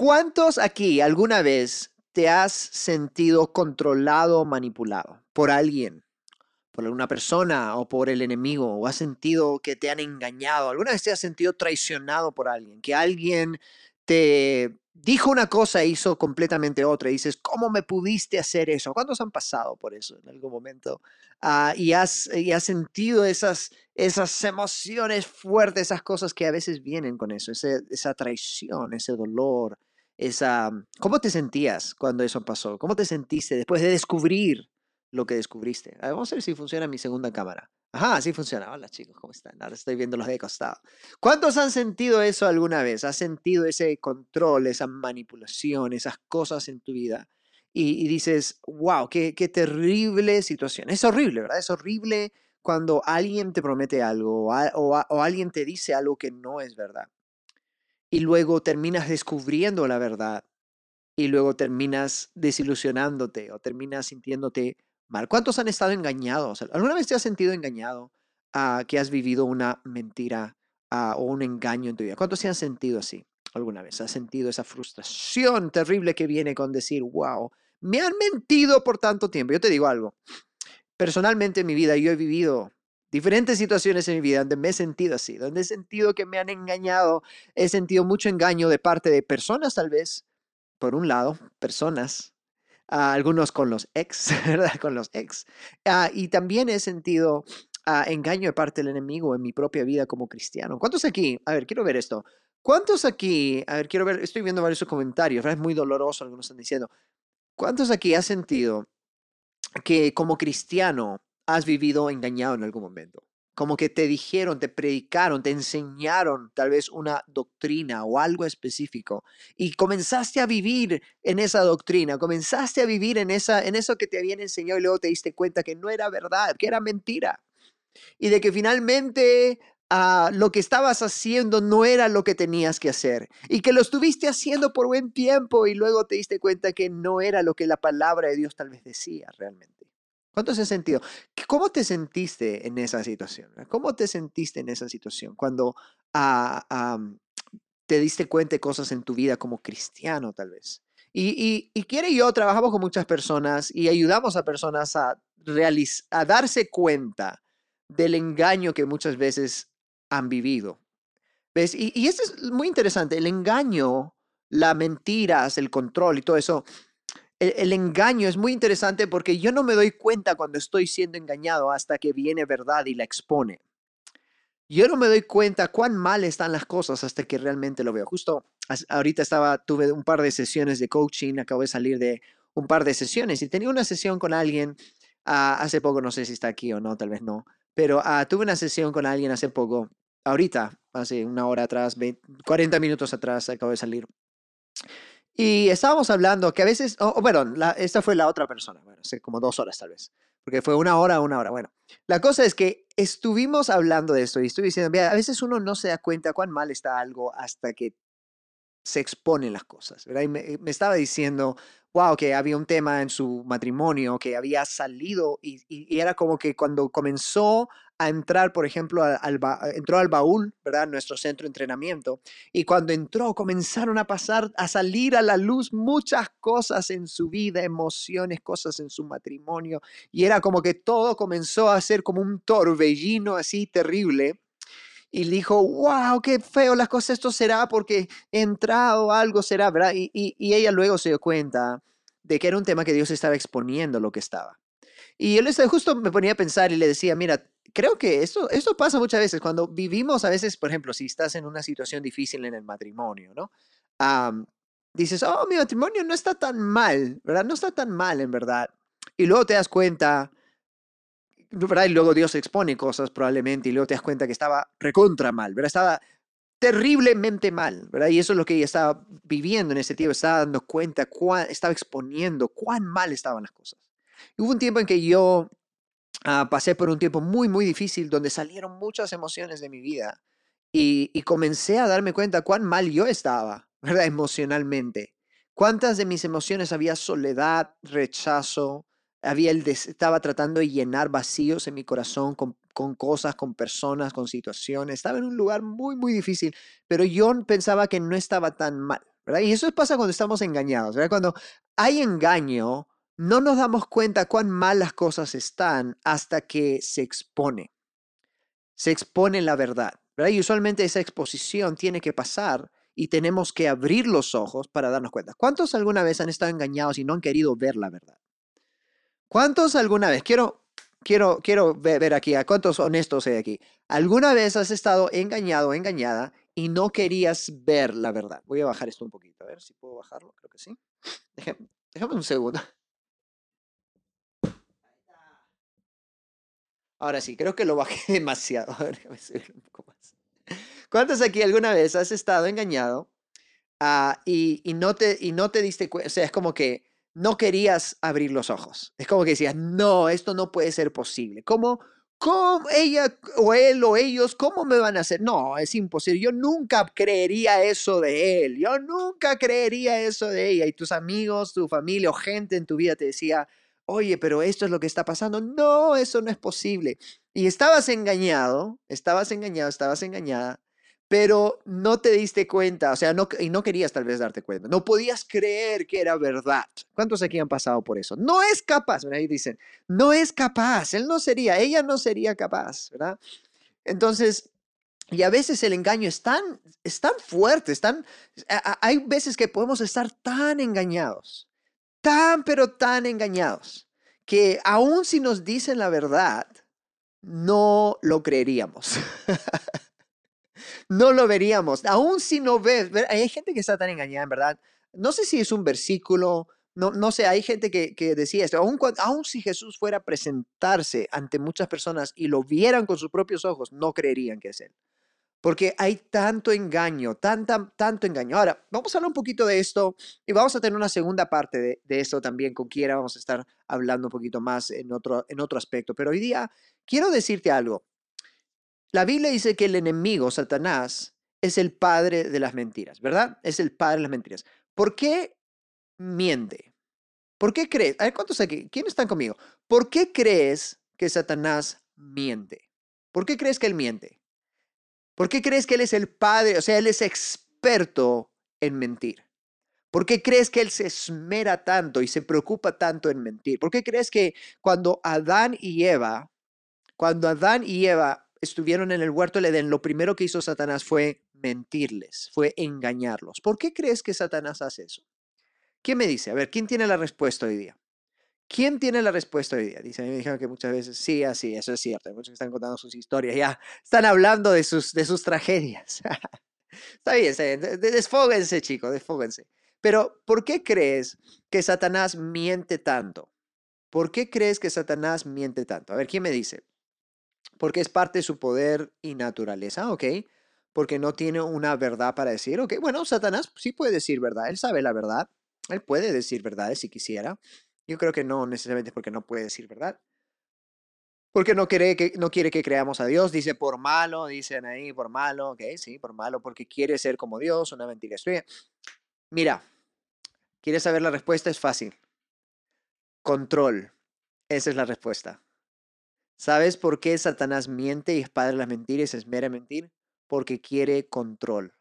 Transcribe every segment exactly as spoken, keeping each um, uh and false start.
¿Cuántos aquí alguna vez te has sentido controlado o manipulado por alguien, por alguna persona o por el enemigo? ¿O has sentido que te han engañado? ¿Alguna vez te has sentido traicionado por alguien? Que alguien te dijo una cosa e hizo completamente otra. Y dices, ¿cómo me pudiste hacer eso? ¿Cuántos han pasado por eso en algún momento? Uh, y, has, y has sentido esas, esas emociones fuertes, esas cosas que a veces vienen con eso. Ese, esa traición, ese dolor. Esa, ¿cómo te sentías cuando eso pasó? ¿Cómo te sentiste después de descubrir lo que descubriste? A ver, vamos a ver si funciona mi segunda cámara. Ajá, sí funciona. Hola chicos, ¿cómo están? Ahora estoy viéndolos de costado. ¿Cuántos han sentido eso alguna vez? ¿Has sentido ese control, esa manipulación, esas cosas en tu vida? Y, y dices, wow, qué, qué terrible situación. Es horrible, ¿verdad? Es horrible cuando alguien te promete algo o, a, o, a, o alguien te dice algo que no es verdad. Y luego terminas descubriendo la verdad y luego terminas desilusionándote o terminas sintiéndote mal. ¿Cuántos han estado engañados? ¿Alguna vez te has sentido engañado uh, que has vivido una mentira uh, o un engaño en tu vida? ¿Cuántos se han sentido así alguna vez? ¿Has sentido esa frustración terrible que viene con decir, wow, me han mentido por tanto tiempo? Yo te digo algo. Personalmente en mi vida yo he vivido diferentes situaciones en mi vida donde me he sentido así, donde he sentido que me han engañado, he sentido mucho engaño de parte de personas tal vez, por un lado, personas, uh, algunos con los ex, ¿verdad? Con los ex. Uh, y también he sentido uh, engaño de parte del enemigo en mi propia vida como cristiano. ¿Cuántos aquí? A ver, quiero ver esto. ¿Cuántos aquí? A ver, quiero ver, estoy viendo varios comentarios, ¿verdad? Es muy doloroso, algunos están diciendo. ¿Cuántos aquí has sentido que como cristiano has vivido engañado en algún momento? Como que te dijeron, te predicaron, te enseñaron tal vez una doctrina o algo específico y comenzaste a vivir en esa doctrina, comenzaste a vivir en, esa, en eso que te habían enseñado y luego te diste cuenta que no era verdad, que era mentira y de que finalmente uh, lo que estabas haciendo no era lo que tenías que hacer y que lo estuviste haciendo por buen tiempo y luego te diste cuenta que no era lo que la palabra de Dios tal vez decía realmente. ¿Cuánto se ha sentido? ¿Cómo te sentiste en esa situación? ¿Cómo te sentiste en esa situación cuando uh, um, te diste cuenta de cosas en tu vida como cristiano tal vez? Y, y, y Kiera y yo trabajamos con muchas personas y ayudamos a personas a, realiz- a darse cuenta del engaño que muchas veces han vivido. ¿Ves? Y, y esto es muy interesante. El engaño, las mentiras, el control y todo eso. El, el engaño es muy interesante porque yo no me doy cuenta cuando estoy siendo engañado hasta que viene verdad y la expone. Yo no me doy cuenta cuán mal están las cosas hasta que realmente lo veo. Justo ahorita estaba, tuve un par de sesiones de coaching, acabo de salir de un par de sesiones y tenía una sesión con alguien uh, hace poco, no sé si está aquí o no, tal vez no, pero uh, tuve una sesión con alguien hace poco, ahorita, hace una hora atrás, veinte, cuarenta minutos atrás, acabo de salir. Y estábamos hablando que a veces, oh, oh, perdón, la, esta fue la otra persona, bueno, hace como dos horas tal vez, porque fue una hora, una hora, bueno. La cosa es que estuvimos hablando de esto y estuve diciendo, mira, a veces uno no se da cuenta cuán mal está algo hasta que se exponen las cosas, ¿verdad? Y me, me estaba diciendo, wow, que había un tema en su matrimonio que había salido y, y, y era como que cuando comenzó a entrar, por ejemplo, al, al ba, entró al Baúl, ¿verdad? Nuestro centro de entrenamiento. Y cuando entró, comenzaron a pasar, a salir a la luz muchas cosas en su vida, emociones, cosas en su matrimonio. Y era como que todo comenzó a ser como un torbellino así terrible. Y dijo, wow, qué feo las cosas, esto será porque he entrado algo, será, ¿verdad? Y, y, y ella luego se dio cuenta de que era un tema que Dios estaba exponiendo lo que estaba. Y yo les, justo me ponía a pensar y le decía, mira, creo que esto, esto pasa muchas veces cuando vivimos a veces, por ejemplo, si estás en una situación difícil en el matrimonio, ¿no? Um, dices, oh, mi matrimonio no está tan mal, ¿verdad? No está tan mal, en verdad. Y luego te das cuenta, ¿verdad? Y luego Dios expone cosas probablemente y luego te das cuenta que estaba recontra mal, ¿verdad? Estaba terriblemente mal, ¿verdad? Y eso es lo que ella estaba viviendo en ese tiempo, estaba dando cuenta, cuán, estaba exponiendo cuán mal estaban las cosas. Y hubo un tiempo en que yo uh, pasé por un tiempo muy, muy difícil donde salieron muchas emociones de mi vida y, y comencé a darme cuenta cuán mal yo estaba, ¿verdad? Emocionalmente. Cuántas de mis emociones había soledad, rechazo, había el des- estaba tratando de llenar vacíos en mi corazón con, con cosas, con personas, con situaciones. Estaba en un lugar muy, muy difícil, pero yo pensaba que no estaba tan mal. ¿verdad? Y eso pasa cuando estamos engañados, ¿verdad? Cuando hay engaño, no nos damos cuenta cuán mal las cosas están hasta que se expone. Se expone la verdad, ¿verdad? Y usualmente esa exposición tiene que pasar y tenemos que abrir los ojos para darnos cuenta. ¿Cuántos alguna vez han estado engañados y no han querido ver la verdad? ¿Cuántos alguna vez? Quiero, quiero, quiero ver aquí, ¿a cuántos honestos hay aquí? ¿Alguna vez has estado engañado o engañada y no querías ver la verdad? Voy a bajar esto un poquito, a ver si puedo bajarlo, creo que sí. Déjame, déjame un segundo. Ahora sí, creo que lo bajé demasiado. A ver, déjame subirlo un poco más. ¿Cuántos aquí alguna vez has estado engañado uh, y, y, no te, y no te diste cuenta? O sea, es como que no querías abrir los ojos. Es como que decías, no, esto no puede ser posible. ¿Cómo, cómo ella o él o ellos, cómo me van a hacer? No, es imposible. Yo nunca creería eso de él. Yo nunca creería eso de ella. Y tus amigos, tu familia o gente en tu vida te decía, oye, pero esto es lo que está pasando. No, eso no es posible. Y estabas engañado, estabas engañado, estabas engañada, pero no te diste cuenta, o sea, no, y no querías tal vez darte cuenta. No podías creer que era verdad. ¿Cuántos aquí han pasado por eso? No es capaz, ¿verdad? Ahí dicen, no es capaz, él no sería, ella no sería capaz, ¿verdad? Entonces, y a veces el engaño es tan, es tan fuerte, es tan, a, a, hay veces que podemos estar tan engañados. Tan, pero tan engañados, que aun si nos dicen la verdad, no lo creeríamos. No lo veríamos. Aun si no ves, hay gente que está tan engañada, en verdad. No sé si es un versículo, no, no sé, hay gente que, que decía esto. Aun, aun si Jesús fuera a presentarse ante muchas personas y lo vieran con sus propios ojos, no creerían que es él. Porque hay tanto engaño, tan, tan, tanto engaño. Ahora, vamos a hablar un poquito de esto y vamos a tener una segunda parte de, de esto también con Kiera. Vamos a estar hablando un poquito más en otro, en otro aspecto. Pero hoy día quiero decirte algo. La Biblia dice que el enemigo, Satanás, es el padre de las mentiras, ¿verdad? Es el padre de las mentiras. ¿Por qué miente? ¿Por qué crees? A ver, ¿cuántos aquí? ¿Quiénes están conmigo? ¿Por qué crees que Satanás miente? ¿Por qué crees que él miente? ¿Por qué crees que él es el padre? O sea, él es experto en mentir. ¿Por qué crees que él se esmera tanto y se preocupa tanto en mentir? ¿Por qué crees que cuando Adán y Eva, cuando Adán y Eva estuvieron en el huerto del Edén, lo primero que hizo Satanás fue mentirles, fue engañarlos? ¿Por qué crees que Satanás hace eso? ¿Quién me dice? A ver, ¿quién tiene la respuesta hoy día? ¿Quién tiene la respuesta hoy día? Dice, a mí me dijeron que muchas veces, sí, así, eso es cierto. Muchos están contando sus historias, ya están hablando de sus, de sus tragedias. Está bien, está bien. Desfóguense, chicos, desfóguense. Pero, ¿por qué crees que Satanás miente tanto? ¿Por qué crees que Satanás miente tanto? A ver, ¿quién me dice? Porque es parte de su poder y naturaleza, ¿ok? Porque no tiene una verdad para decir, ¿ok? Bueno, Satanás sí puede decir verdad, él sabe la verdad, él puede decir verdades si quisiera. Yo creo que no necesariamente es porque no puede decir verdad. Porque no quiere, que, no quiere que creamos a Dios. Dice por malo, dicen ahí, por malo. Ok, sí, por malo, porque quiere ser como Dios, una mentira suya. Mira, ¿quieres saber la respuesta? Es fácil. Control. Esa es la respuesta. ¿Sabes por qué Satanás miente y es padre de las mentiras y se esmera en mentir? Porque quiere control.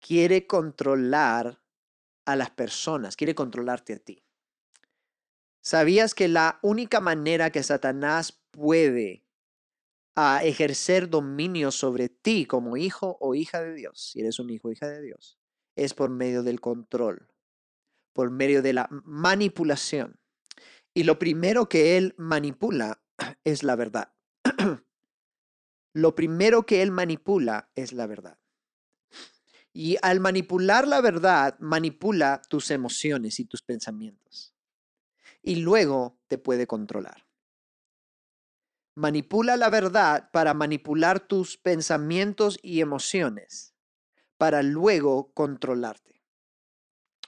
Quiere controlar a las personas. Quiere controlarte a ti. ¿Sabías que la única manera que Satanás puede uh, ejercer dominio sobre ti como hijo o hija de Dios, si eres un hijo o hija de Dios, es por medio del control, por medio de la manipulación? Y lo primero que él manipula es la verdad. Lo primero que él manipula es la verdad. Y al manipular la verdad, manipula tus emociones y tus pensamientos. Y luego te puede controlar. Manipula la verdad para manipular tus pensamientos y emociones, para luego controlarte.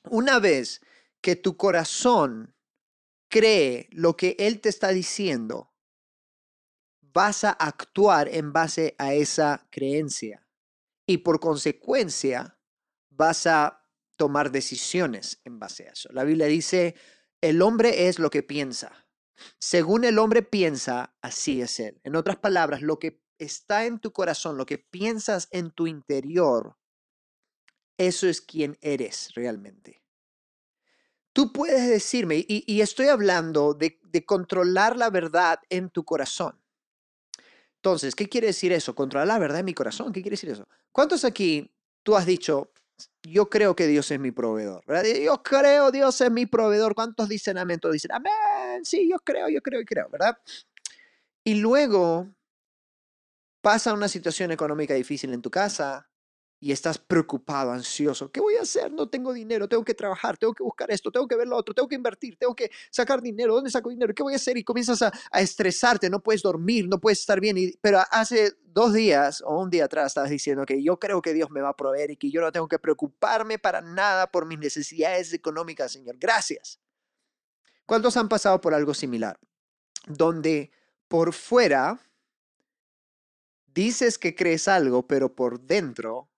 Una vez que tu corazón cree lo que él te está diciendo, vas a actuar en base a esa creencia y por consecuencia vas a tomar decisiones en base a eso. La Biblia dice, el hombre es lo que piensa. Según el hombre piensa, así es él. En otras palabras, lo que está en tu corazón, lo que piensas en tu interior, eso es quien eres realmente. Tú puedes decirme, y, y estoy hablando de, de controlar la verdad en tu corazón. Entonces, ¿qué quiere decir eso? Controlar la verdad en mi corazón. ¿Qué quiere decir eso? ¿Cuántos aquí tú has dicho, yo creo que Dios es mi proveedor? ¿Verdad? Yo creo Dios es mi proveedor. ¿Cuántos dicen amén? Todos dicen, amén, sí, yo creo, yo creo, yo creo, ¿verdad? Y luego pasa una situación económica difícil en tu casa. Y estás preocupado, ansioso. ¿Qué voy a hacer? No tengo dinero, tengo que trabajar, tengo que buscar esto, tengo que ver lo otro, tengo que invertir, tengo que sacar dinero. ¿Dónde saco dinero? ¿Qué voy a hacer? Y comienzas a, a estresarte, no puedes dormir, no puedes estar bien. Y, pero hace dos días o un día atrás estabas diciendo que yo creo que Dios me va a proveer y que yo no tengo que preocuparme para nada por mis necesidades económicas, Señor. Gracias. ¿Cuántos han pasado por algo similar? Donde por fuera dices que crees algo, pero por dentro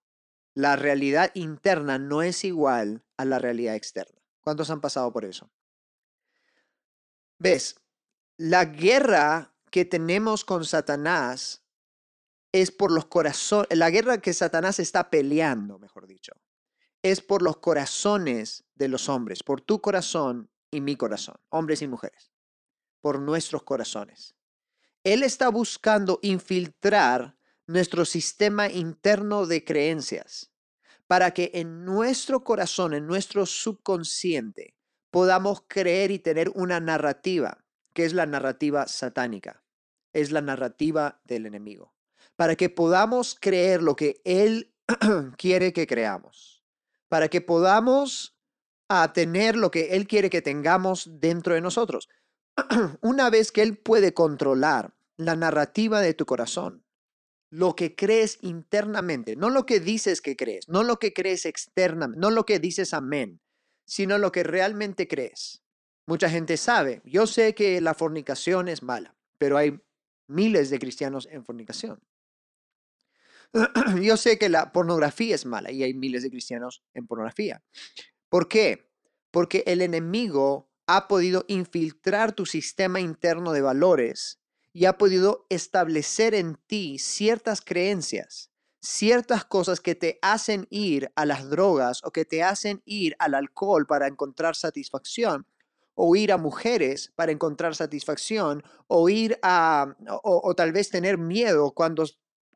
la realidad interna no es igual a la realidad externa. ¿Cuántos han pasado por eso? ¿Ves? La guerra que tenemos con Satanás es por los corazones. La guerra que Satanás está peleando, mejor dicho, es por los corazones de los hombres, por tu corazón y mi corazón, hombres y mujeres, por nuestros corazones. Él está buscando infiltrar nuestro sistema interno de creencias, para que en nuestro corazón, en nuestro subconsciente, podamos creer y tener una narrativa, que es la narrativa satánica, es la narrativa del enemigo, para que podamos creer lo que él quiere que creamos, para que podamos tener lo que él quiere que tengamos dentro de nosotros. Una vez que él puede controlar la narrativa de tu corazón, lo que crees internamente, no lo que dices que crees, no lo que crees externamente, no lo que dices amén, sino lo que realmente crees. Mucha gente sabe, yo sé que la fornicación es mala, pero hay miles de cristianos en fornicación. Yo sé que la pornografía es mala y hay miles de cristianos en pornografía. ¿Por qué? Porque el enemigo ha podido infiltrar tu sistema interno de valores y ha podido establecer en ti ciertas creencias, ciertas cosas que te hacen ir a las drogas o que te hacen ir al alcohol para encontrar satisfacción, o ir a mujeres para encontrar satisfacción, o ir a, o, o tal vez tener miedo cuando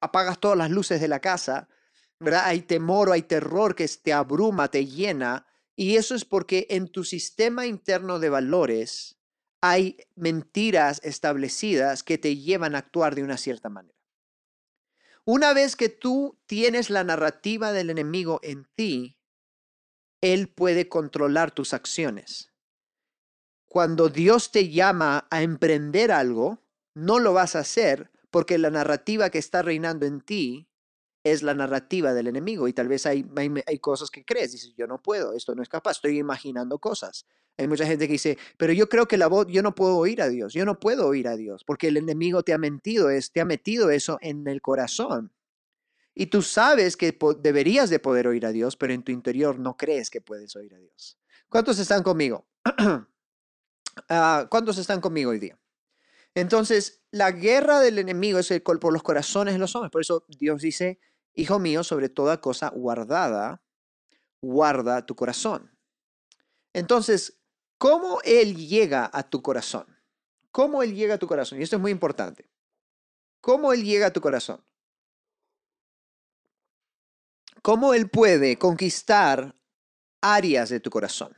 apagas todas las luces de la casa, ¿verdad? Hay temor o hay terror que te abruma, te llena, y eso es porque en tu sistema interno de valores hay mentiras establecidas que te llevan a actuar de una cierta manera. Una vez que tú tienes la narrativa del enemigo en ti, él puede controlar tus acciones. Cuando Dios te llama a emprender algo, no lo vas a hacer porque la narrativa que está reinando en ti es la narrativa del enemigo. Y tal vez hay, hay, hay cosas que crees. Dices, yo no puedo, esto no es capaz, estoy imaginando cosas. Hay mucha gente que dice, pero yo creo que la voz, yo no puedo oír a Dios, yo no puedo oír a Dios, porque el enemigo te ha mentido, es, te ha metido eso en el corazón. Y tú sabes que deberías de poder oír a Dios, pero en tu interior no crees que puedes oír a Dios. ¿Cuántos están conmigo? uh, ¿Cuántos están conmigo hoy día? Entonces, la guerra del enemigo es el, por los corazones de los hombres. Por eso Dios dice, hijo mío, sobre toda cosa guardada, guarda tu corazón. Entonces, ¿cómo él llega a tu corazón? ¿Cómo él llega a tu corazón? Y esto es muy importante. ¿Cómo él llega a tu corazón? ¿Cómo él puede conquistar áreas de tu corazón?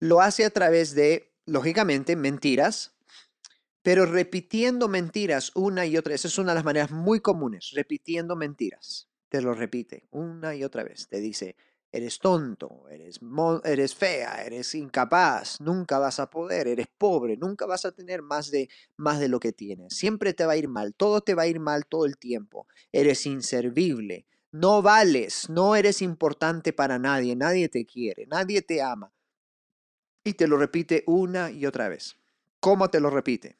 Lo hace a través de, lógicamente, mentiras, pero repitiendo mentiras una y otra vez. Esa es una de las maneras muy comunes, repitiendo mentiras. Te lo repite una y otra vez. Te dice, eres tonto, eres, eres fea, eres incapaz, nunca vas a poder, eres pobre, nunca vas a tener más de, más de lo que tienes. Siempre te va a ir mal, todo te va a ir mal todo el tiempo. Eres inservible, no vales, no eres importante para nadie, nadie te quiere, nadie te ama. Y te lo repite una y otra vez. ¿Cómo te lo repite?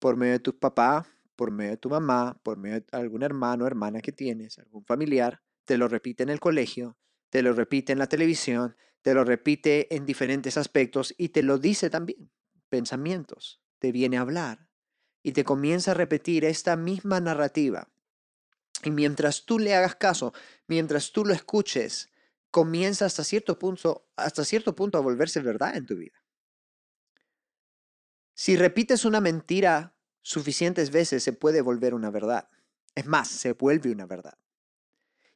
Por medio de tu papá, por medio de tu mamá, por medio de algún hermano, hermana que tienes, algún familiar, te lo repite en el colegio, te lo repite en la televisión, te lo repite en diferentes aspectos y te lo dice también. Pensamientos, te viene a hablar y te comienza a repetir esta misma narrativa. Y mientras tú le hagas caso, mientras tú lo escuches, comienza hasta cierto punto, hasta cierto punto a volverse verdad en tu vida. Si repites una mentira suficientes veces, se puede volver una verdad. Es más, se vuelve una verdad.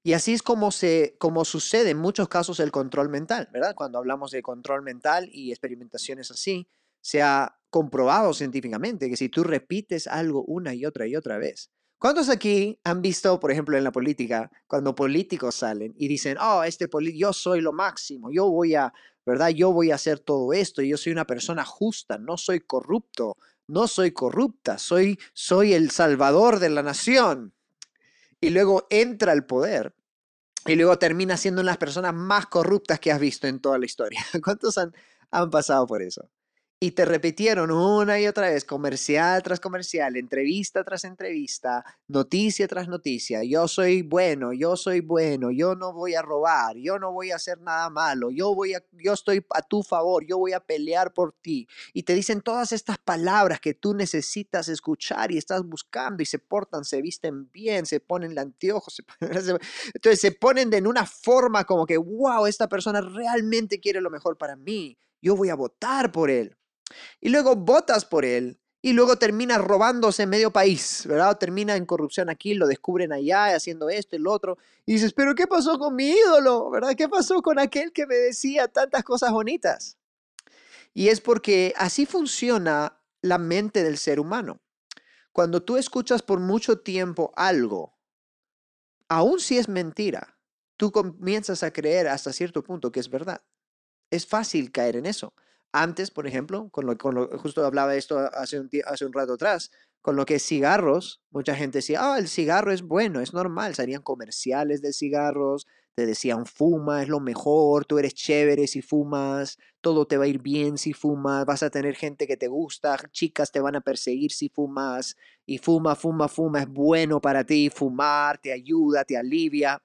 Y así es como, se, como sucede en muchos casos el control mental, ¿verdad? Cuando hablamos de control mental y experimentaciones así, se ha comprobado científicamente que si tú repites algo una y otra y otra vez. ¿Cuántos aquí han visto, por ejemplo, en la política, cuando políticos salen y dicen, oh, este poli- yo soy lo máximo, yo voy a, ¿verdad? Yo voy a hacer todo esto, yo soy una persona justa, no soy corrupto, no soy corrupta, soy, soy el salvador de la nación. Y luego entra al poder y luego termina siendo una de las personas más corruptas que has visto en toda la historia. ¿Cuántos han, han pasado por eso? Y te repitieron una y otra vez, comercial tras comercial, entrevista tras entrevista, noticia tras noticia. Yo soy bueno, yo soy bueno, yo no voy a robar, yo no voy a hacer nada malo, yo, voy a, yo estoy a tu favor, yo voy a pelear por ti. Y te dicen todas estas palabras que tú necesitas escuchar y estás buscando y se portan, se visten bien, se ponen el anteojo. Se ponen, se, entonces se ponen de en una forma como que, wow, esta persona realmente quiere lo mejor para mí. Yo voy a votar por él. Y luego votas por él y luego termina robándose medio país, ¿verdad? O termina en corrupción aquí, lo descubren allá, haciendo esto y lo otro. Y dices, pero ¿qué pasó con mi ídolo? ¿Verdad? ¿Qué pasó con aquel que me decía tantas cosas bonitas? Y es porque así funciona la mente del ser humano. Cuando tú escuchas por mucho tiempo algo, aun si es mentira, tú comienzas a creer hasta cierto punto que es verdad. Es fácil caer en eso. Antes, por ejemplo, con lo, con lo, justo hablaba de esto hace un, hace un rato atrás, con lo que es cigarros, mucha gente decía, ah, oh, el cigarro es bueno, es normal, salían comerciales de cigarros, te decían fuma, es lo mejor, tú eres chévere si fumas, todo te va a ir bien si fumas, vas a tener gente que te gusta, chicas te van a perseguir si fumas, y fuma, fuma, fuma, es bueno para ti, fumar te ayuda, te alivia.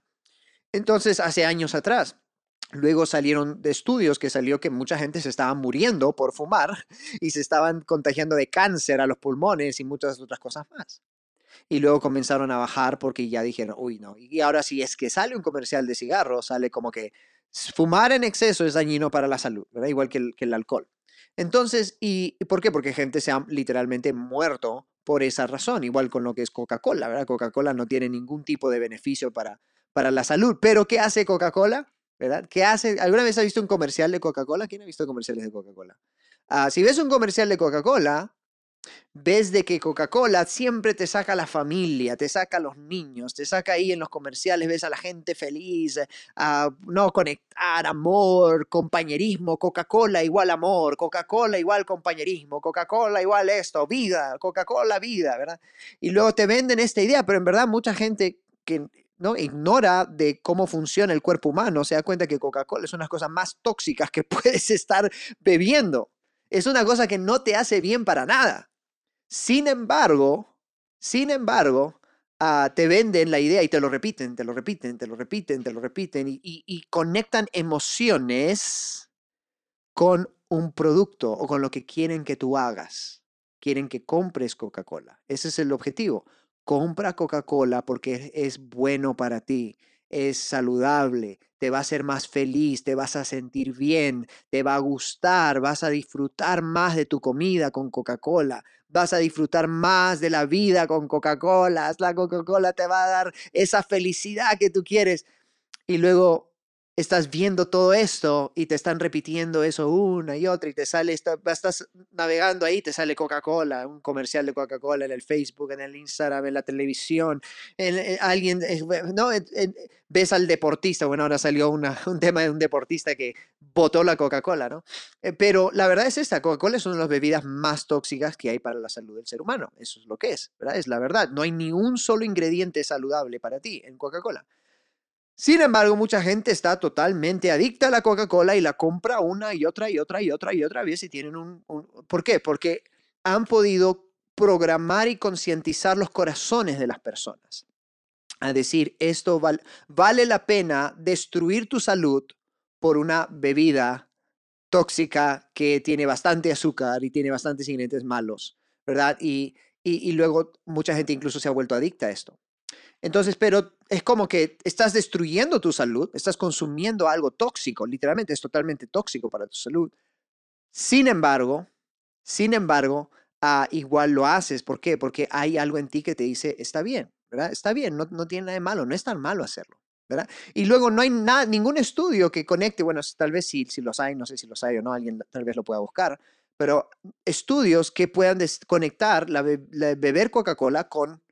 Entonces, hace años atrás, luego salieron de estudios que salió que mucha gente se estaba muriendo por fumar y se estaban contagiando de cáncer a los pulmones y muchas otras cosas más. Y luego comenzaron a bajar porque ya dijeron, uy, no. Y ahora si es que sale un comercial de cigarro, sale como que fumar en exceso es dañino para la salud, ¿verdad? Igual que el, que el alcohol. Entonces, ¿y por qué? Porque gente se ha literalmente muerto por esa razón, igual con lo que es Coca-Cola, ¿verdad? Coca-Cola no tiene ningún tipo de beneficio para, para la salud. ¿Pero qué hace Coca-Cola? ¿Verdad? ¿Qué hace? ¿Alguna vez has visto un comercial de Coca-Cola? ¿Quién ha visto comerciales de Coca-Cola? Uh, si ves un comercial de Coca-Cola, ves de que Coca-Cola siempre te saca a la familia, te saca a los niños, te saca ahí en los comerciales, ves a la gente feliz, uh, no conectar, amor, compañerismo, Coca-Cola igual amor, Coca-Cola igual compañerismo, Coca-Cola igual esto, vida, Coca-Cola vida, ¿verdad? Y luego te venden esta idea, pero en verdad mucha gente que... ¿no? Ignora de cómo funciona el cuerpo humano, se da cuenta que Coca-Cola es una de las cosas más tóxicas que puedes estar bebiendo. Es una cosa que no te hace bien para nada. Sin embargo, sin embargo, uh, te venden la idea y te lo repiten, te lo repiten, te lo repiten, te lo repiten y, y, y conectan emociones con un producto o con lo que quieren que tú hagas. Quieren que compres Coca-Cola. Ese es el objetivo. Compra Coca-Cola porque es bueno para ti, es saludable, te va a hacer más feliz, te vas a sentir bien, te va a gustar, vas a disfrutar más de tu comida con Coca-Cola, vas a disfrutar más de la vida con Coca-Cola, la Coca-Cola te va a dar esa felicidad que tú quieres. Y luego estás viendo todo esto y te están repitiendo eso una y otra y te sale, está, estás navegando ahí, te sale Coca-Cola, un comercial de Coca-Cola en el Facebook, en el Instagram, en la televisión, en, en alguien, no, en, en, ves al deportista, bueno, ahora salió una, un tema de un deportista que botó la Coca-Cola, ¿no? Pero la verdad es esta, Coca-Cola es una de las bebidas más tóxicas que hay para la salud del ser humano, eso es lo que es, ¿verdad? Es la verdad, no hay ni un solo ingrediente saludable para ti en Coca-Cola. Sin embargo, mucha gente está totalmente adicta a la Coca-Cola y la compra una y otra y otra y otra y otra vez y tienen un... un... ¿Por qué? Porque han podido programar y concientizar los corazones de las personas. A decir, esto val... vale la pena destruir tu salud por una bebida tóxica que tiene bastante azúcar y tiene bastantes ingredientes malos, ¿verdad? Y, y, y luego mucha gente incluso se ha vuelto adicta a esto. Entonces, pero es como que estás destruyendo tu salud, estás consumiendo algo tóxico, literalmente es totalmente tóxico para tu salud. Sin embargo, sin embargo, ah, igual lo haces. ¿Por qué? Porque hay algo en ti que te dice, está bien, ¿verdad? Está bien, no, no tiene nada de malo, no es tan malo hacerlo, ¿verdad? Y luego no hay nada, ningún estudio que conecte, bueno, tal vez si, si los hay, no sé si los hay o no, alguien tal vez lo pueda buscar, pero estudios que puedan conectar la be la beber Coca-Cola con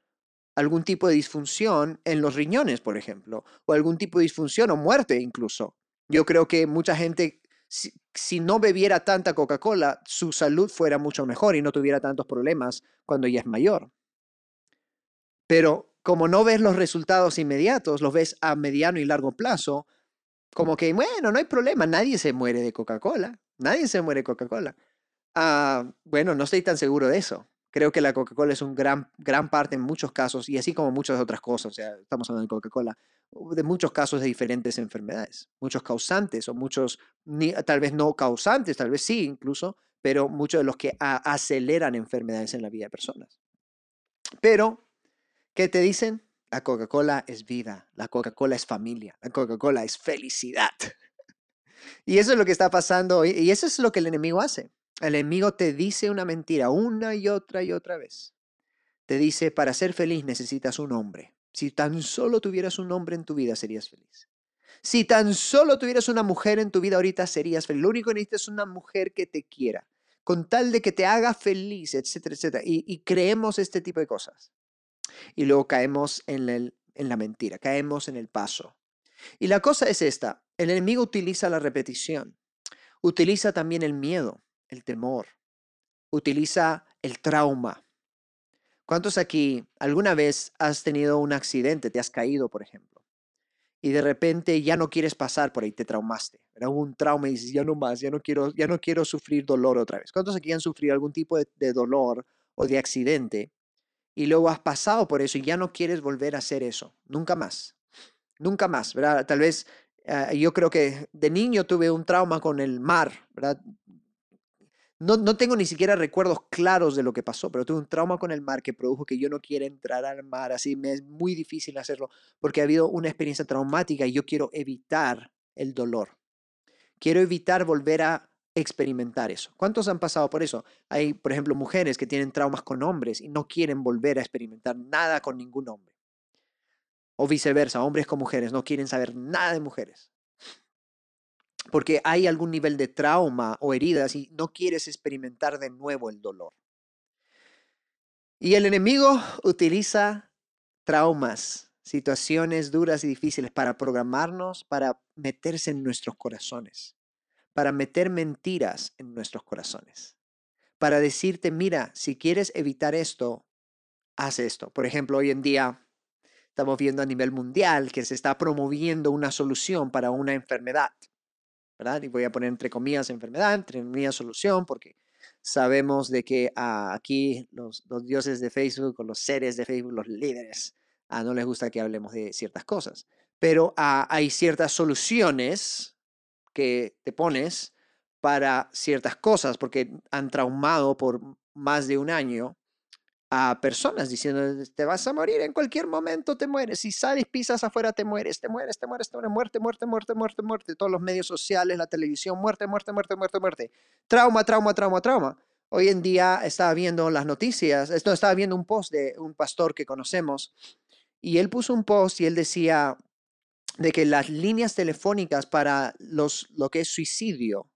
algún tipo de disfunción en los riñones, por ejemplo, o algún tipo de disfunción o muerte incluso. Yo creo que mucha gente, si, si no bebiera tanta Coca-Cola, su salud fuera mucho mejor y no tuviera tantos problemas cuando ya es mayor. Pero como no ves los resultados inmediatos, los ves a mediano y largo plazo, como que, bueno, no hay problema, nadie se muere de Coca-Cola, nadie se muere de Coca-Cola. Ah, bueno, no estoy tan seguro de eso. Creo que la Coca-Cola es un gran, gran parte en muchos casos, y así como muchas otras cosas, o sea, estamos hablando de Coca-Cola, de muchos casos de diferentes enfermedades, muchos causantes o muchos, ni, tal vez no causantes, tal vez sí incluso, pero muchos de los que a, aceleran enfermedades en la vida de personas. Pero, ¿qué te dicen? La Coca-Cola es vida, la Coca-Cola es familia, la Coca-Cola es felicidad. Y eso es lo que está pasando hoy, y eso es lo que el enemigo hace. El enemigo te dice una mentira una y otra y otra vez. Te dice, para ser feliz necesitas un hombre. Si tan solo tuvieras un hombre en tu vida, serías feliz. Si tan solo tuvieras una mujer en tu vida ahorita, serías feliz. Lo único que necesitas es una mujer que te quiera, con tal de que te haga feliz, etcétera, etcétera. Y, y creemos este tipo de cosas. Y luego caemos en, el, en la mentira, caemos en el paso. Y la cosa es esta, el enemigo utiliza la repetición, utiliza también el miedo. El temor, utiliza el trauma. ¿Cuántos aquí alguna vez has tenido un accidente, te has caído, por ejemplo, y de repente ya no quieres pasar por ahí, te traumaste, era un trauma y dices, ya no más, ya no quiero, ya no quiero sufrir dolor otra vez? ¿Cuántos aquí han sufrido algún tipo de, de dolor o de accidente y luego has pasado por eso y ya no quieres volver a hacer eso? Nunca más, nunca más, ¿verdad? Tal vez, uh, yo creo que de niño tuve un trauma con el mar, ¿verdad? No, no tengo ni siquiera recuerdos claros de lo que pasó, pero tuve un trauma con el mar que produjo que yo no quiera entrar al mar, así me es muy difícil hacerlo porque ha habido una experiencia traumática y yo quiero evitar el dolor. Quiero evitar volver a experimentar eso. ¿Cuántos han pasado por eso? Hay, por ejemplo, mujeres que tienen traumas con hombres y no quieren volver a experimentar nada con ningún hombre. O viceversa, hombres con mujeres no quieren saber nada de mujeres. Porque hay algún nivel de trauma o heridas y no quieres experimentar de nuevo el dolor. Y el enemigo utiliza traumas, situaciones duras y difíciles para programarnos, para meterse en nuestros corazones, para meter mentiras en nuestros corazones, para decirte, mira, si quieres evitar esto, haz esto. Por ejemplo, hoy en día estamos viendo a nivel mundial que se está promoviendo una solución para una enfermedad. ¿Verdad? Y voy a poner entre comillas enfermedad, entre comillas solución, porque sabemos de que uh, aquí los, los dioses de Facebook, o los seres de Facebook, los líderes, uh, no les gusta que hablemos de ciertas cosas. Pero uh, hay ciertas soluciones que te pones para ciertas cosas, porque han traumado por más de un año a personas diciendo, te vas a morir, en cualquier momento te mueres, si sales, pisas afuera, te mueres, te mueres, te mueres, te mueres, muerte, muerte, muerte, muerte, muerte, todos los medios sociales, la televisión, muerte, muerte, muerte, muerte, muerte, trauma, trauma, trauma, trauma. Hoy en día estaba viendo las noticias, esto estaba viendo un post de un pastor que conocemos, y él puso un post y él decía de que las líneas telefónicas para los, lo que es suicidio,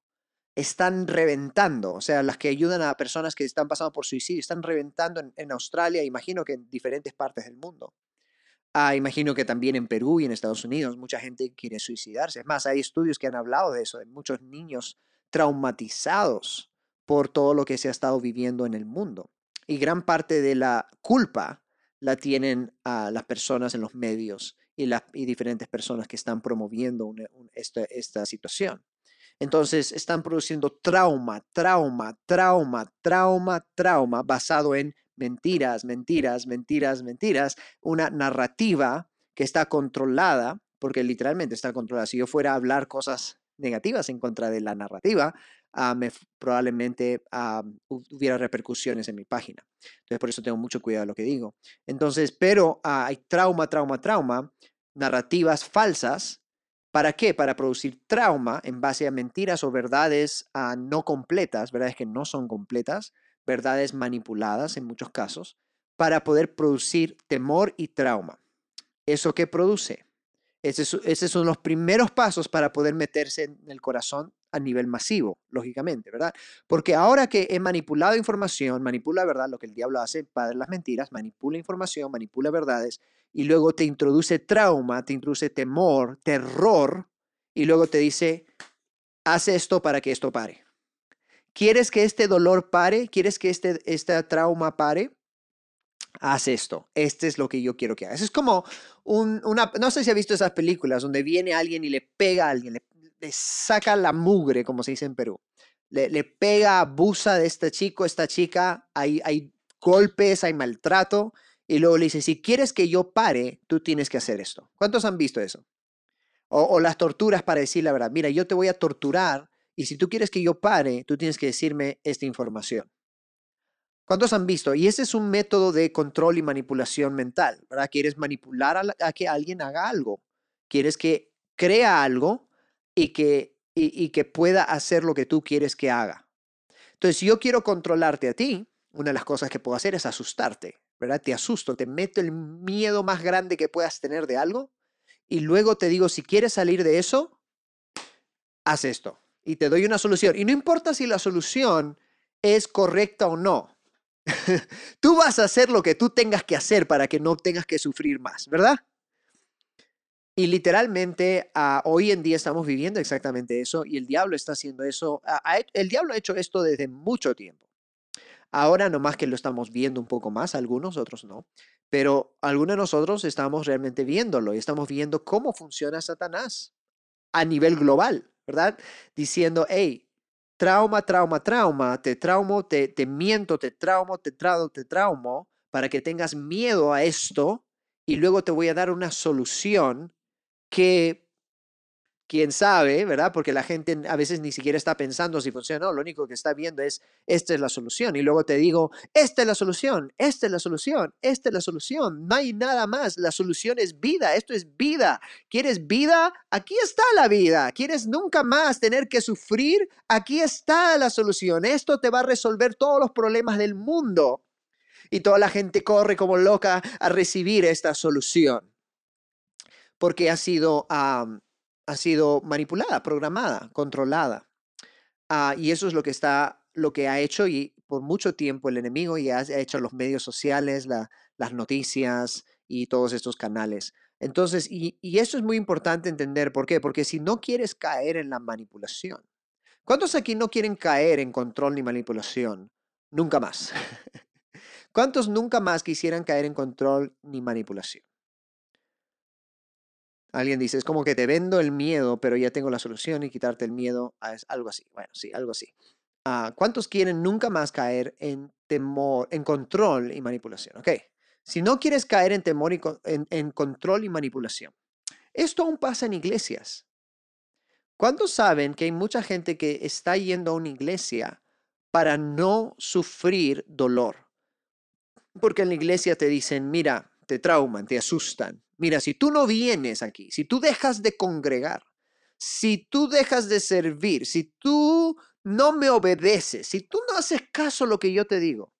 están reventando, o sea, las que ayudan a personas que están pasando por suicidio, están reventando en, en Australia, imagino que en diferentes partes del mundo. Ah, imagino que también en Perú y en Estados Unidos mucha gente quiere suicidarse. Es más, hay estudios que han hablado de eso, de muchos niños traumatizados por todo lo que se ha estado viviendo en el mundo. Y gran parte de la culpa la tienen uh, las personas en los medios y, las, y diferentes personas que están promoviendo una, un, esta, esta situación. Entonces están produciendo trauma, trauma, trauma, trauma, trauma, basado en mentiras, mentiras, mentiras, mentiras. Una narrativa que está controlada, porque literalmente está controlada. Si yo fuera a hablar cosas negativas en contra de la narrativa, uh, me, probablemente uh, hubiera repercusiones en mi página. Entonces, por eso tengo mucho cuidado de lo que digo. Entonces, pero uh, hay trauma, trauma, trauma, narrativas falsas. ¿Para qué? Para producir trauma en base a mentiras o verdades uh, no completas, verdades que no son completas, verdades manipuladas en muchos casos, para poder producir temor y trauma. ¿Eso qué produce? Esos, esos son los primeros pasos para poder meterse en el corazón a nivel masivo, lógicamente, ¿verdad? Porque ahora que he manipulado información, manipula verdad, lo que el diablo hace, padre de las mentiras, manipula información, manipula verdades, y luego te introduce trauma, te introduce temor, terror, y luego te dice, haz esto para que esto pare. ¿Quieres que este dolor pare? ¿Quieres que este, este trauma pare? Haz esto, este es lo que yo quiero que hagas. Es como un, una, no sé si has visto esas películas donde viene alguien y le pega a alguien, le, le saca la mugre, como se dice en Perú. Le, le pega, abusa de este chico, esta chica, hay, hay golpes, hay maltrato, y luego le dice, si quieres que yo pare, tú tienes que hacer esto. ¿Cuántos han visto eso? O, o las torturas para decir la verdad, mira, yo te voy a torturar, y si tú quieres que yo pare, tú tienes que decirme esta información. ¿Cuántos han visto? Y ese es un método de control y manipulación mental, ¿verdad? Quieres manipular a, la, a que alguien haga algo. Quieres que crea algo y que, y, y que pueda hacer lo que tú quieres que haga. Entonces, si yo quiero controlarte a ti, una de las cosas que puedo hacer es asustarte, ¿verdad? Te asusto, te meto el miedo más grande que puedas tener de algo y luego te digo, si quieres salir de eso, haz esto. Y te doy una solución. Y no importa si la solución es correcta o no. Tú vas a hacer lo que tú tengas que hacer para que no tengas que sufrir más, ¿verdad? Y literalmente uh, hoy en día estamos viviendo exactamente eso y el diablo está haciendo eso. Uh, el diablo ha hecho esto desde mucho tiempo. Ahora nomás que lo estamos viendo un poco más, algunos, otros no. Pero algunos de nosotros estamos realmente viéndolo y estamos viendo cómo funciona Satanás a nivel global, ¿verdad? Diciendo, hey, trauma, trauma, trauma, te traumo, te, te miento, te traumo, te traumo, te traumo, para que tengas miedo a esto y luego te voy a dar una solución que, quién sabe, ¿verdad? Porque la gente a veces ni siquiera está pensando si funciona o no, lo único que está viendo es, esta es la solución. Y luego te digo, esta es la solución, esta es la solución, esta es la solución, no hay nada más, la solución es vida, esto es vida. ¿Quieres vida? Aquí está la vida. ¿Quieres nunca más tener que sufrir? Aquí está la solución, esto te va a resolver todos los problemas del mundo. Y toda la gente corre como loca a recibir esta solución. Porque ha sido... Um, ha sido manipulada, programada, controlada. Uh, y eso es lo que, está, lo que ha hecho y por mucho tiempo el enemigo y ha, ha hecho los medios sociales, la, las noticias y todos estos canales. Entonces, y, y eso es muy importante entender. ¿Por qué? Porque si no quieres caer en la manipulación. ¿Cuántos aquí no quieren caer en control ni manipulación? Nunca más. ¿Cuántos nunca más quisieran caer en control ni manipulación? Alguien dice, es como que te vendo el miedo, pero ya tengo la solución y quitarte el miedo es algo así. Bueno, sí, algo así. Uh, ¿Cuántos quieren nunca más caer en temor, en control y manipulación? Ok, si no quieres caer en temor y en, en control y manipulación, esto aún pasa en iglesias. ¿Cuántos saben que hay mucha gente que está yendo a una iglesia para no sufrir dolor? Porque en la iglesia te dicen, mira, te trauman, te asustan. Mira, si tú no vienes aquí, si tú dejas de congregar, si tú dejas de servir, si tú no me obedeces, si tú no haces caso a lo que yo te digo,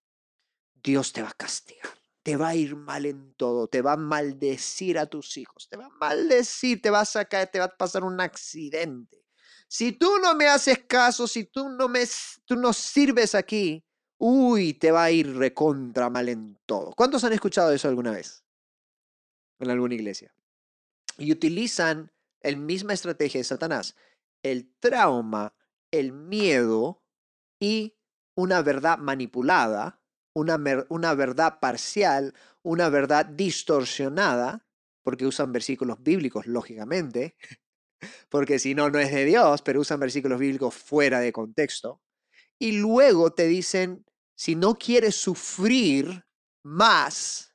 Dios te va a castigar, te va a ir mal en todo, te va a maldecir a tus hijos, te va a maldecir, te vas a caer, te va a pasar un accidente. Si tú no me haces caso, si tú no, me, tú no sirves aquí, uy, te va a ir recontra mal en todo. ¿Cuántos han escuchado eso alguna vez? En alguna iglesia. Y utilizan la misma estrategia de Satanás. El trauma, el miedo y una verdad manipulada, una, una verdad parcial, una verdad distorsionada, porque usan versículos bíblicos, lógicamente, porque si no, no es de Dios, pero usan versículos bíblicos fuera de contexto. Y luego te dicen, si no quieres sufrir más,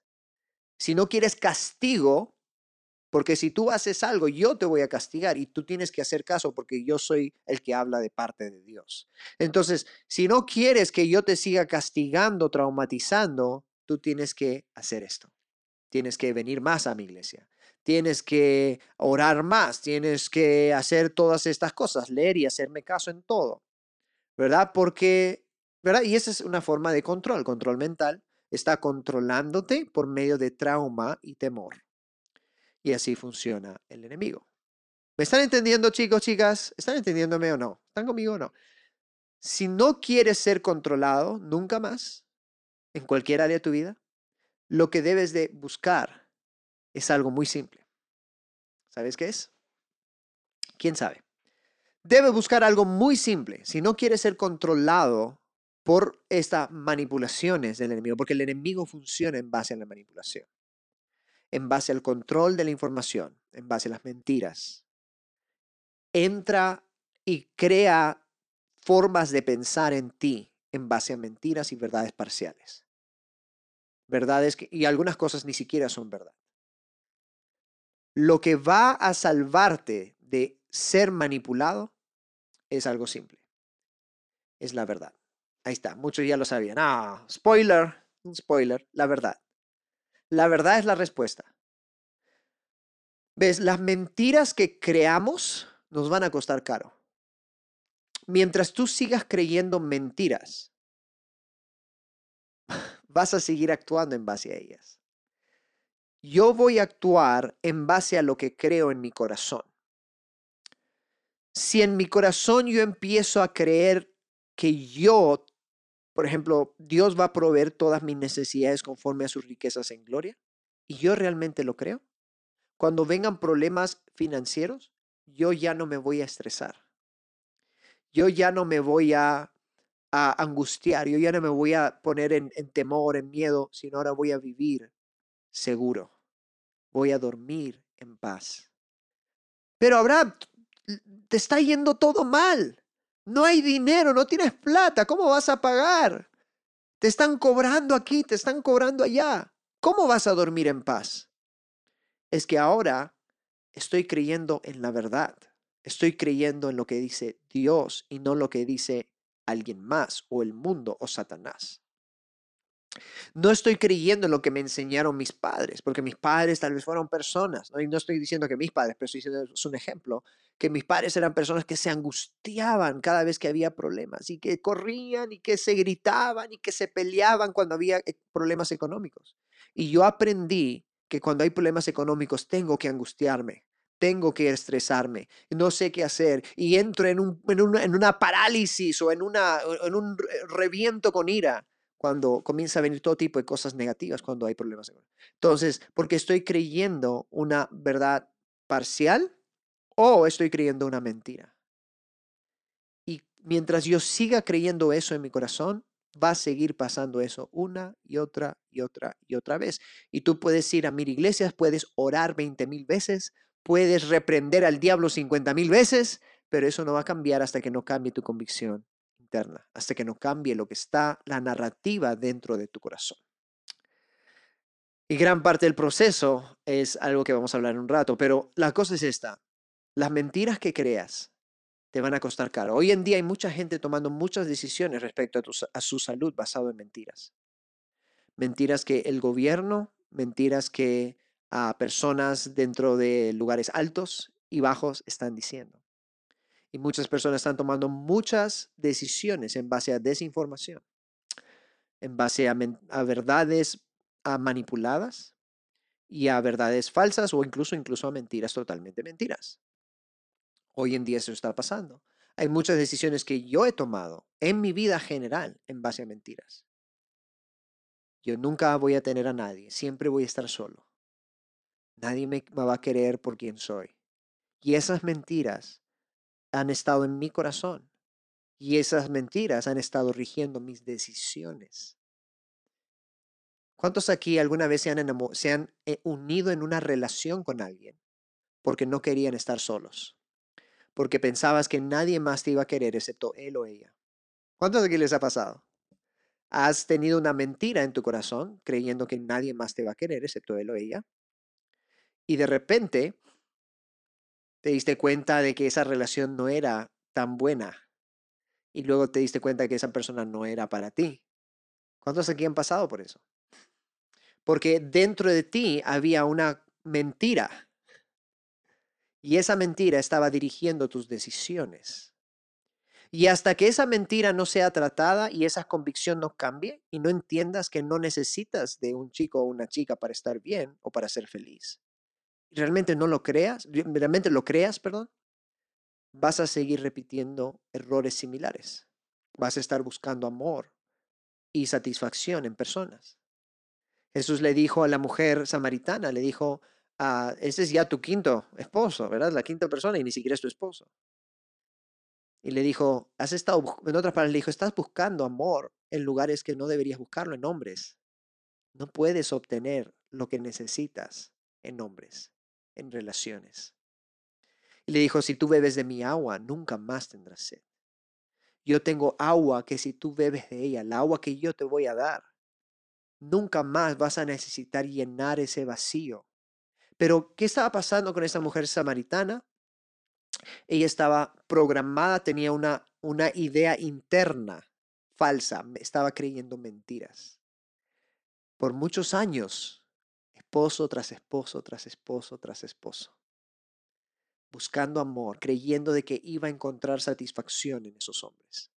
si no quieres castigo, Porque si tú haces algo, yo te voy a castigar y tú tienes que hacer caso porque yo soy el que habla de parte de Dios. Entonces, si no quieres que yo te siga castigando, traumatizando, tú tienes que hacer esto. Tienes que venir más a mi iglesia. Tienes que orar más. Tienes que hacer todas estas cosas, leer y hacerme caso en todo. ¿Verdad? Porque, ¿verdad? Y esa es una forma de control. Control mental está controlándote por medio de trauma y temor. Y así funciona el enemigo. ¿Me están entendiendo, chicos, chicas? ¿Están entendiéndome o no? ¿Están conmigo o no? Si no quieres ser controlado nunca más, en cualquier área de tu vida, lo que debes de buscar es algo muy simple. ¿Sabes qué es? ¿Quién sabe? Debes buscar algo muy simple. Si no quieres ser controlado por estas manipulaciones del enemigo, porque el enemigo funciona en base a la manipulación, en base al control de la información, en base a las mentiras. Entra y crea formas de pensar en ti en base a mentiras y verdades parciales. Verdades que, y algunas cosas ni siquiera son verdad. Lo que va a salvarte de ser manipulado es algo simple. Es la verdad. Ahí está, muchos ya lo sabían. Ah, spoiler, un spoiler, la verdad. La verdad es la respuesta. ¿Ves? Las mentiras que creamos nos van a costar caro. Mientras tú sigas creyendo mentiras, vas a seguir actuando en base a ellas. Yo voy a actuar en base a lo que creo en mi corazón. Si en mi corazón yo empiezo a creer que yo, por ejemplo, Dios va a proveer todas mis necesidades conforme a sus riquezas en gloria. Y yo realmente lo creo. Cuando vengan problemas financieros, yo ya no me voy a estresar. Yo ya no me voy a, a angustiar. Yo ya no me voy a poner en, en temor, en miedo, sino ahora voy a vivir seguro. Voy a dormir en paz. Pero Abraham, te está yendo todo mal. No hay dinero, no tienes plata, ¿cómo vas a pagar? Te están cobrando aquí, te están cobrando allá. ¿Cómo vas a dormir en paz? Es que ahora estoy creyendo en la verdad. Estoy creyendo en lo que dice Dios y no lo que dice alguien más o el mundo o Satanás. No estoy creyendo en lo que me enseñaron mis padres, porque mis padres tal vez fueron personas, ¿no? Y no estoy diciendo que mis padres, pero estoy diciendo, es un ejemplo, que mis padres eran personas que se angustiaban cada vez que había problemas y que corrían y que se gritaban y que se peleaban cuando había problemas económicos. Y yo aprendí que cuando hay problemas económicos tengo que angustiarme, tengo que estresarme, no sé qué hacer y entro en, un, en, una, en una parálisis o en, una, en un reviento con ira cuando comienza a venir todo tipo de cosas negativas cuando hay problemas económicos. Entonces, porque estoy creyendo una verdad parcial, o estoy creyendo una mentira. Y mientras yo siga creyendo eso en mi corazón, va a seguir pasando eso una y otra y otra y otra vez. Y tú puedes ir a mil iglesias, puedes orar veinte mil veces, puedes reprender al diablo cincuenta mil veces, pero eso no va a cambiar hasta que no cambie tu convicción interna, hasta que no cambie lo que está, la narrativa dentro de tu corazón. Y gran parte del proceso es algo que vamos a hablar en un rato, pero la cosa es esta. Las mentiras que creas te van a costar caro. Hoy en día hay mucha gente tomando muchas decisiones respecto a, tu, a su salud basado en mentiras. Mentiras que el gobierno, mentiras que a personas dentro de lugares altos y bajos están diciendo. Y muchas personas están tomando muchas decisiones en base a desinformación, en base a, a verdades a manipuladas y a verdades falsas o incluso, incluso a mentiras totalmente mentiras. Hoy en día eso está pasando. Hay muchas decisiones que yo he tomado en mi vida general en base a mentiras. Yo nunca voy a tener a nadie. Siempre voy a estar solo. Nadie me va a querer por quien soy. Y esas mentiras han estado en mi corazón. Y esas mentiras han estado rigiendo mis decisiones. ¿Cuántos aquí alguna vez se han, se han unido en una relación con alguien porque no querían estar solos? Porque pensabas que nadie más te iba a querer excepto él o ella. ¿Cuántos de aquí les ha pasado? Has tenido una mentira en tu corazón creyendo que nadie más te va a querer excepto él o ella. y de repente te diste cuenta de que esa relación no era tan buena y luego te diste cuenta de que esa persona no era para ti. ¿Cuántos aquí han pasado por eso? Porque dentro de ti había una mentira y esa mentira estaba dirigiendo tus decisiones. Y hasta que esa mentira no sea tratada y esa convicción no cambie y no entiendas que no necesitas de un chico o una chica para estar bien o para ser feliz, realmente no lo creas, realmente lo creas, perdón, vas a seguir repitiendo errores similares. Vas a estar buscando amor y satisfacción en personas. Jesús le dijo a la mujer samaritana, le dijo, ah, ese es ya tu quinto esposo, ¿verdad? La quinta persona y ni siquiera es tu esposo. Y le dijo, has estado, en otras palabras, le dijo, estás buscando amor en lugares que no deberías buscarlo, en hombres. No puedes obtener lo que necesitas en hombres, en relaciones. Y le dijo, si tú bebes de mi agua, nunca más tendrás sed. Yo tengo agua que si tú bebes de ella, la agua que yo te voy a dar, nunca más vas a necesitar llenar ese vacío. Pero, ¿qué estaba pasando con esa mujer samaritana? Ella estaba programada, tenía una, una idea interna falsa, estaba creyendo mentiras. Por muchos años, esposo tras esposo, tras esposo, tras esposo. Buscando amor, creyendo de que iba a encontrar satisfacción en esos hombres.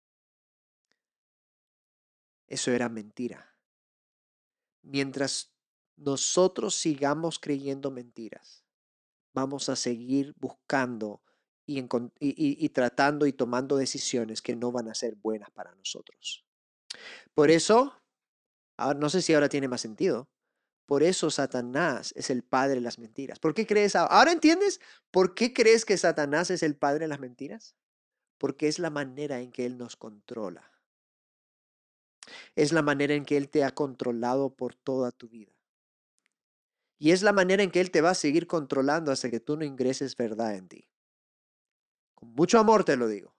Eso era mentira. Mientras nosotros sigamos creyendo mentiras, vamos a seguir buscando Y, en, y, y tratando y tomando decisiones que no van a ser buenas para nosotros. Por eso, no sé si ahora tiene más sentido, por eso Satanás es el padre de las mentiras. ¿Por qué crees? ¿Ahora entiendes por qué crees que Satanás es el padre de las mentiras? Porque es la manera en que él nos controla. Es la manera en que él te ha controlado por toda tu vida. Y es la manera en que él te va a seguir controlando hasta que tú no ingreses verdad en ti. Con mucho amor te lo digo.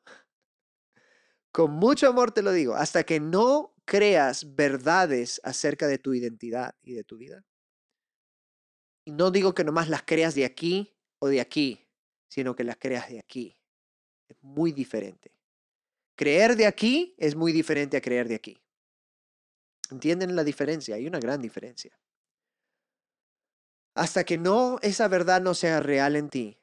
Con mucho amor te lo digo. Hasta que no creas verdades acerca de tu identidad y de tu vida. Y no digo que nomás las creas de aquí o de aquí, sino que las creas de aquí. Es muy diferente. Creer de aquí es muy diferente a creer de aquí. ¿Entienden la diferencia? Hay una gran diferencia. Hasta que no esa verdad no sea real en ti,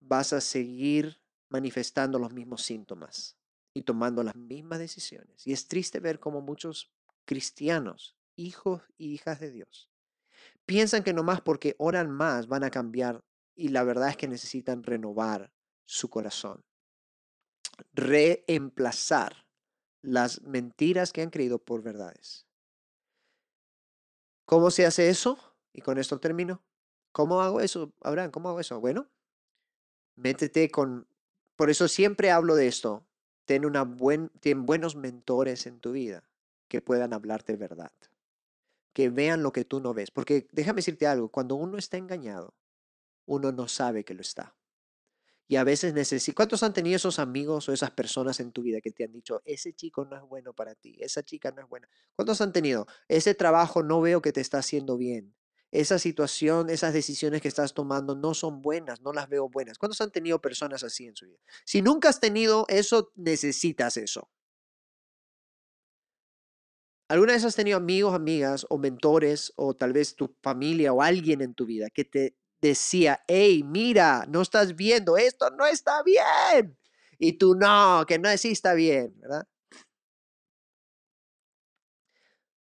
vas a seguir manifestando los mismos síntomas y tomando las mismas decisiones. Y es triste ver cómo muchos cristianos, hijos y hijas de Dios, piensan que nomás porque oran más van a cambiar, y la verdad es que necesitan renovar su corazón. Reemplazar las mentiras que han creído por verdades. ¿Cómo se hace eso? Y con esto termino. ¿Cómo hago eso, Abraham? ¿Cómo hago eso? Bueno, métete con... Por eso siempre hablo de esto. Ten, una buen, ten buenos mentores en tu vida que puedan hablarte verdad. Que vean lo que tú no ves. Porque déjame decirte algo. Cuando uno está engañado, uno no sabe que lo está. Y a veces necesita... ¿Cuántos han tenido esos amigos o esas personas en tu vida que te han dicho, ese chico no es bueno para ti, esa chica no es buena? ¿Cuántos han tenido? Ese trabajo no veo que te está haciendo bien. Esa situación, esas decisiones que estás tomando no son buenas, no las veo buenas. ¿Cuántos han tenido personas así en su vida? Si nunca has tenido eso, necesitas eso. ¿Alguna vez has tenido amigos, amigas o mentores o tal vez tu familia o alguien en tu vida que te decía, hey, mira, no estás viendo, esto no está bien? Y tú, no, que no, sí está bien, ¿verdad?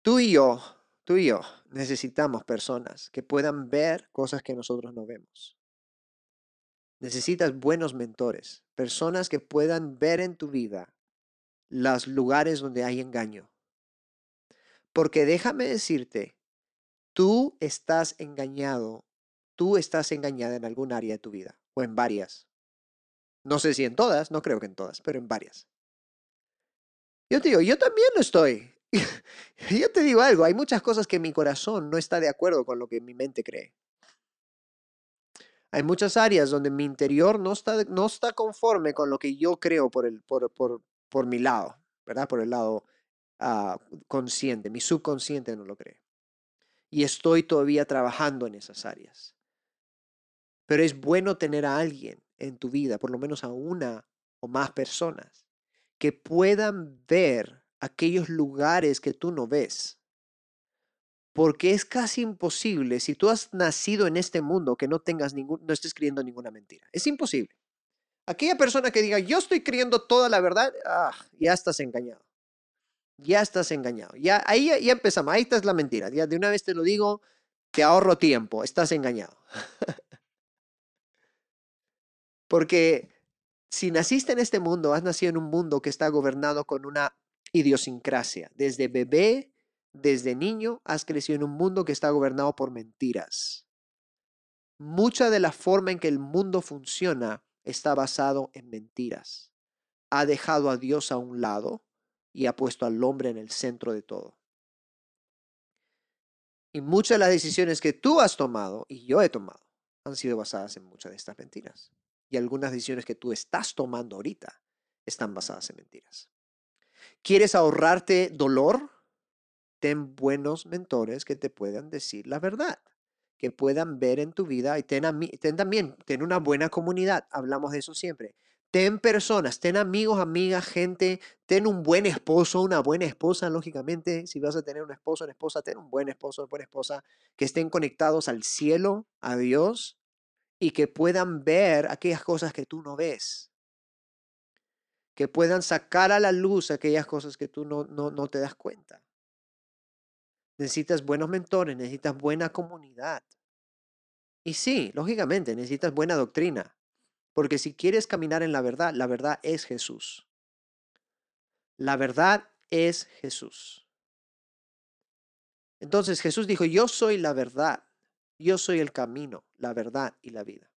Tú y yo, tú y yo. Necesitamos personas que puedan ver cosas que nosotros no vemos. Necesitas buenos mentores, personas que puedan ver en tu vida los lugares donde hay engaño. Porque déjame decirte, tú estás engañado, tú estás engañada en algún área de tu vida o en varias. No sé si en todas, no creo que en todas, pero en varias. Yo te digo, yo también lo estoy. Yo te digo algo, hay muchas cosas que mi corazón no está de acuerdo con lo que mi mente cree. Hay muchas áreas donde mi interior no está, no está conforme con lo que yo creo por, el, por, por, por mi lado, ¿verdad? Por el lado uh, consciente, mi subconsciente no lo cree. Y estoy todavía trabajando en esas áreas. Pero es bueno tener a alguien en tu vida, por lo menos a una o más personas, que puedan ver aquellos lugares que tú no ves. Porque es casi imposible, si tú has nacido en este mundo, que no tengas ningún, no estés creyendo ninguna mentira. Es imposible. Aquella persona que diga, yo estoy creyendo toda la verdad, ah, ya estás engañado. Ya estás engañado. Ya, ahí ya empezamos. Ahí está la mentira. Ya de una vez te lo digo, te ahorro tiempo. Estás engañado. Porque si naciste en este mundo, has nacido en un mundo que está gobernado con una idiosincrasia. Desde bebé, desde niño, has crecido en un mundo que está gobernado por mentiras. Mucha de la forma en que el mundo funciona está basado en mentiras. Ha dejado a Dios a un lado y ha puesto al hombre en el centro de todo. Y muchas de las decisiones que tú has tomado y yo he tomado han sido basadas en muchas de estas mentiras. Y algunas decisiones que tú estás tomando ahorita están basadas en mentiras. ¿Quieres ahorrarte dolor? Ten buenos mentores que te puedan decir la verdad, que puedan ver en tu vida y ten, ten también, ten una buena comunidad. Hablamos de eso siempre. Ten personas, ten amigos, amigas, gente, ten un buen esposo, una buena esposa, lógicamente. Si vas a tener un esposo, una esposa, ten un buen esposo, una buena esposa, que estén conectados al cielo, a Dios, y que puedan ver aquellas cosas que tú no ves. Que puedan sacar a la luz aquellas cosas que tú no, no, no te das cuenta. Necesitas buenos mentores, necesitas buena comunidad. Y sí, lógicamente, necesitas buena doctrina. Porque si quieres caminar en la verdad, la verdad es Jesús. La verdad es Jesús. Entonces Jesús dijo, yo soy la verdad. Yo soy el camino, la verdad y la vida.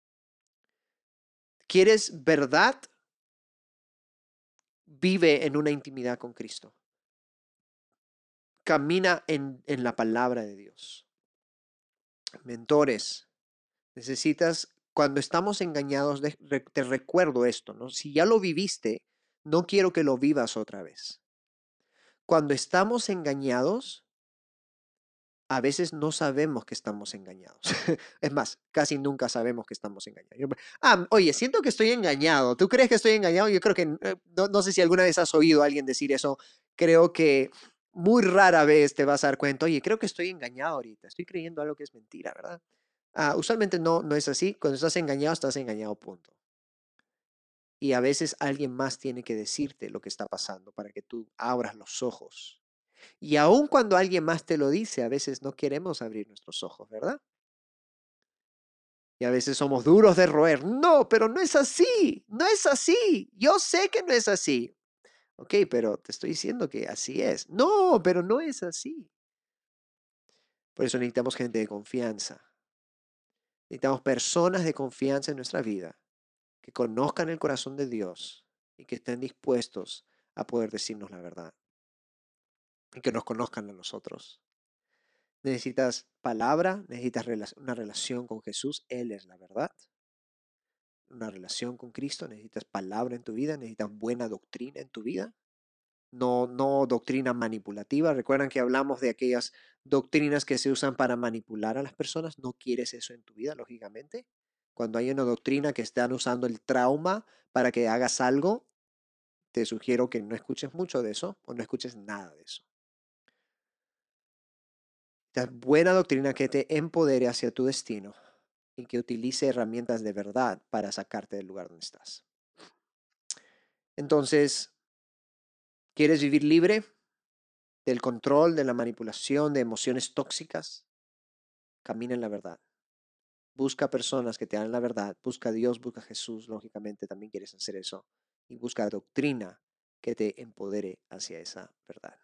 ¿Quieres verdad? Vive en una intimidad con Cristo. Camina en, en la palabra de Dios. Mentores, necesitas... Cuando estamos engañados, te recuerdo esto, ¿no? Si ya lo viviste, no quiero que lo vivas otra vez. Cuando estamos engañados, a veces no sabemos que estamos engañados. Es más, casi nunca sabemos que estamos engañados. Yo, ah, oye, siento que estoy engañado. ¿Tú crees que estoy engañado? Yo creo que, no, no sé si alguna vez has oído a alguien decir eso. Creo que muy rara vez te vas a dar cuenta, oye, creo que estoy engañado ahorita. Estoy creyendo algo que es mentira, ¿verdad? Uh, usualmente no, no es así. Cuando estás engañado, estás engañado, punto. Y a veces alguien más tiene que decirte lo que está pasando para que tú abras los ojos. Y aun cuando alguien más te lo dice, a veces no queremos abrir nuestros ojos, ¿verdad? Y a veces somos duros de roer. No, pero no es así. No es así. Yo sé que no es así. Ok, pero te estoy diciendo que así es. No, pero no es así. Por eso necesitamos gente de confianza. Necesitamos personas de confianza en nuestra vida que conozcan el corazón de Dios y que estén dispuestos a poder decirnos la verdad y que nos conozcan a nosotros. Necesitas palabra, necesitas una relación con Jesús, Él es la verdad. Una relación con Cristo, necesitas palabra en tu vida, necesitas buena doctrina en tu vida. No, no doctrina manipulativa. Recuerdan que hablamos de aquellas doctrinas que se usan para manipular a las personas. No quieres eso en tu vida, lógicamente. Cuando hay una doctrina que están usando el trauma para que hagas algo, te sugiero que no escuches mucho de eso o no escuches nada de eso. La buena doctrina que te empodere hacia tu destino y que utilice herramientas de verdad para sacarte del lugar donde estás. Entonces... ¿Quieres vivir libre del control, de la manipulación, de emociones tóxicas? Camina en la verdad. Busca personas que te hagan la verdad. Busca a Dios, busca a Jesús. Lógicamente también quieres hacer eso. Y busca doctrina que te empodere hacia esa verdad.